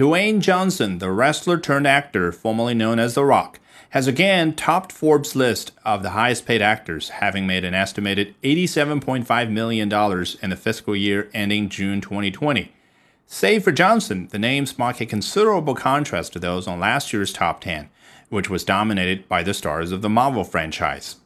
Dwayne Johnson, the wrestler turned actor, formerly known as The Rock, has again topped Forbes' list of the highest paid actors, having made an estimated $87.5 million in the fiscal year ending June 2020. Save for Johnson, the names mark a considerable contrast to those on last year's top 10, which was dominated by the stars of the Marvel franchise.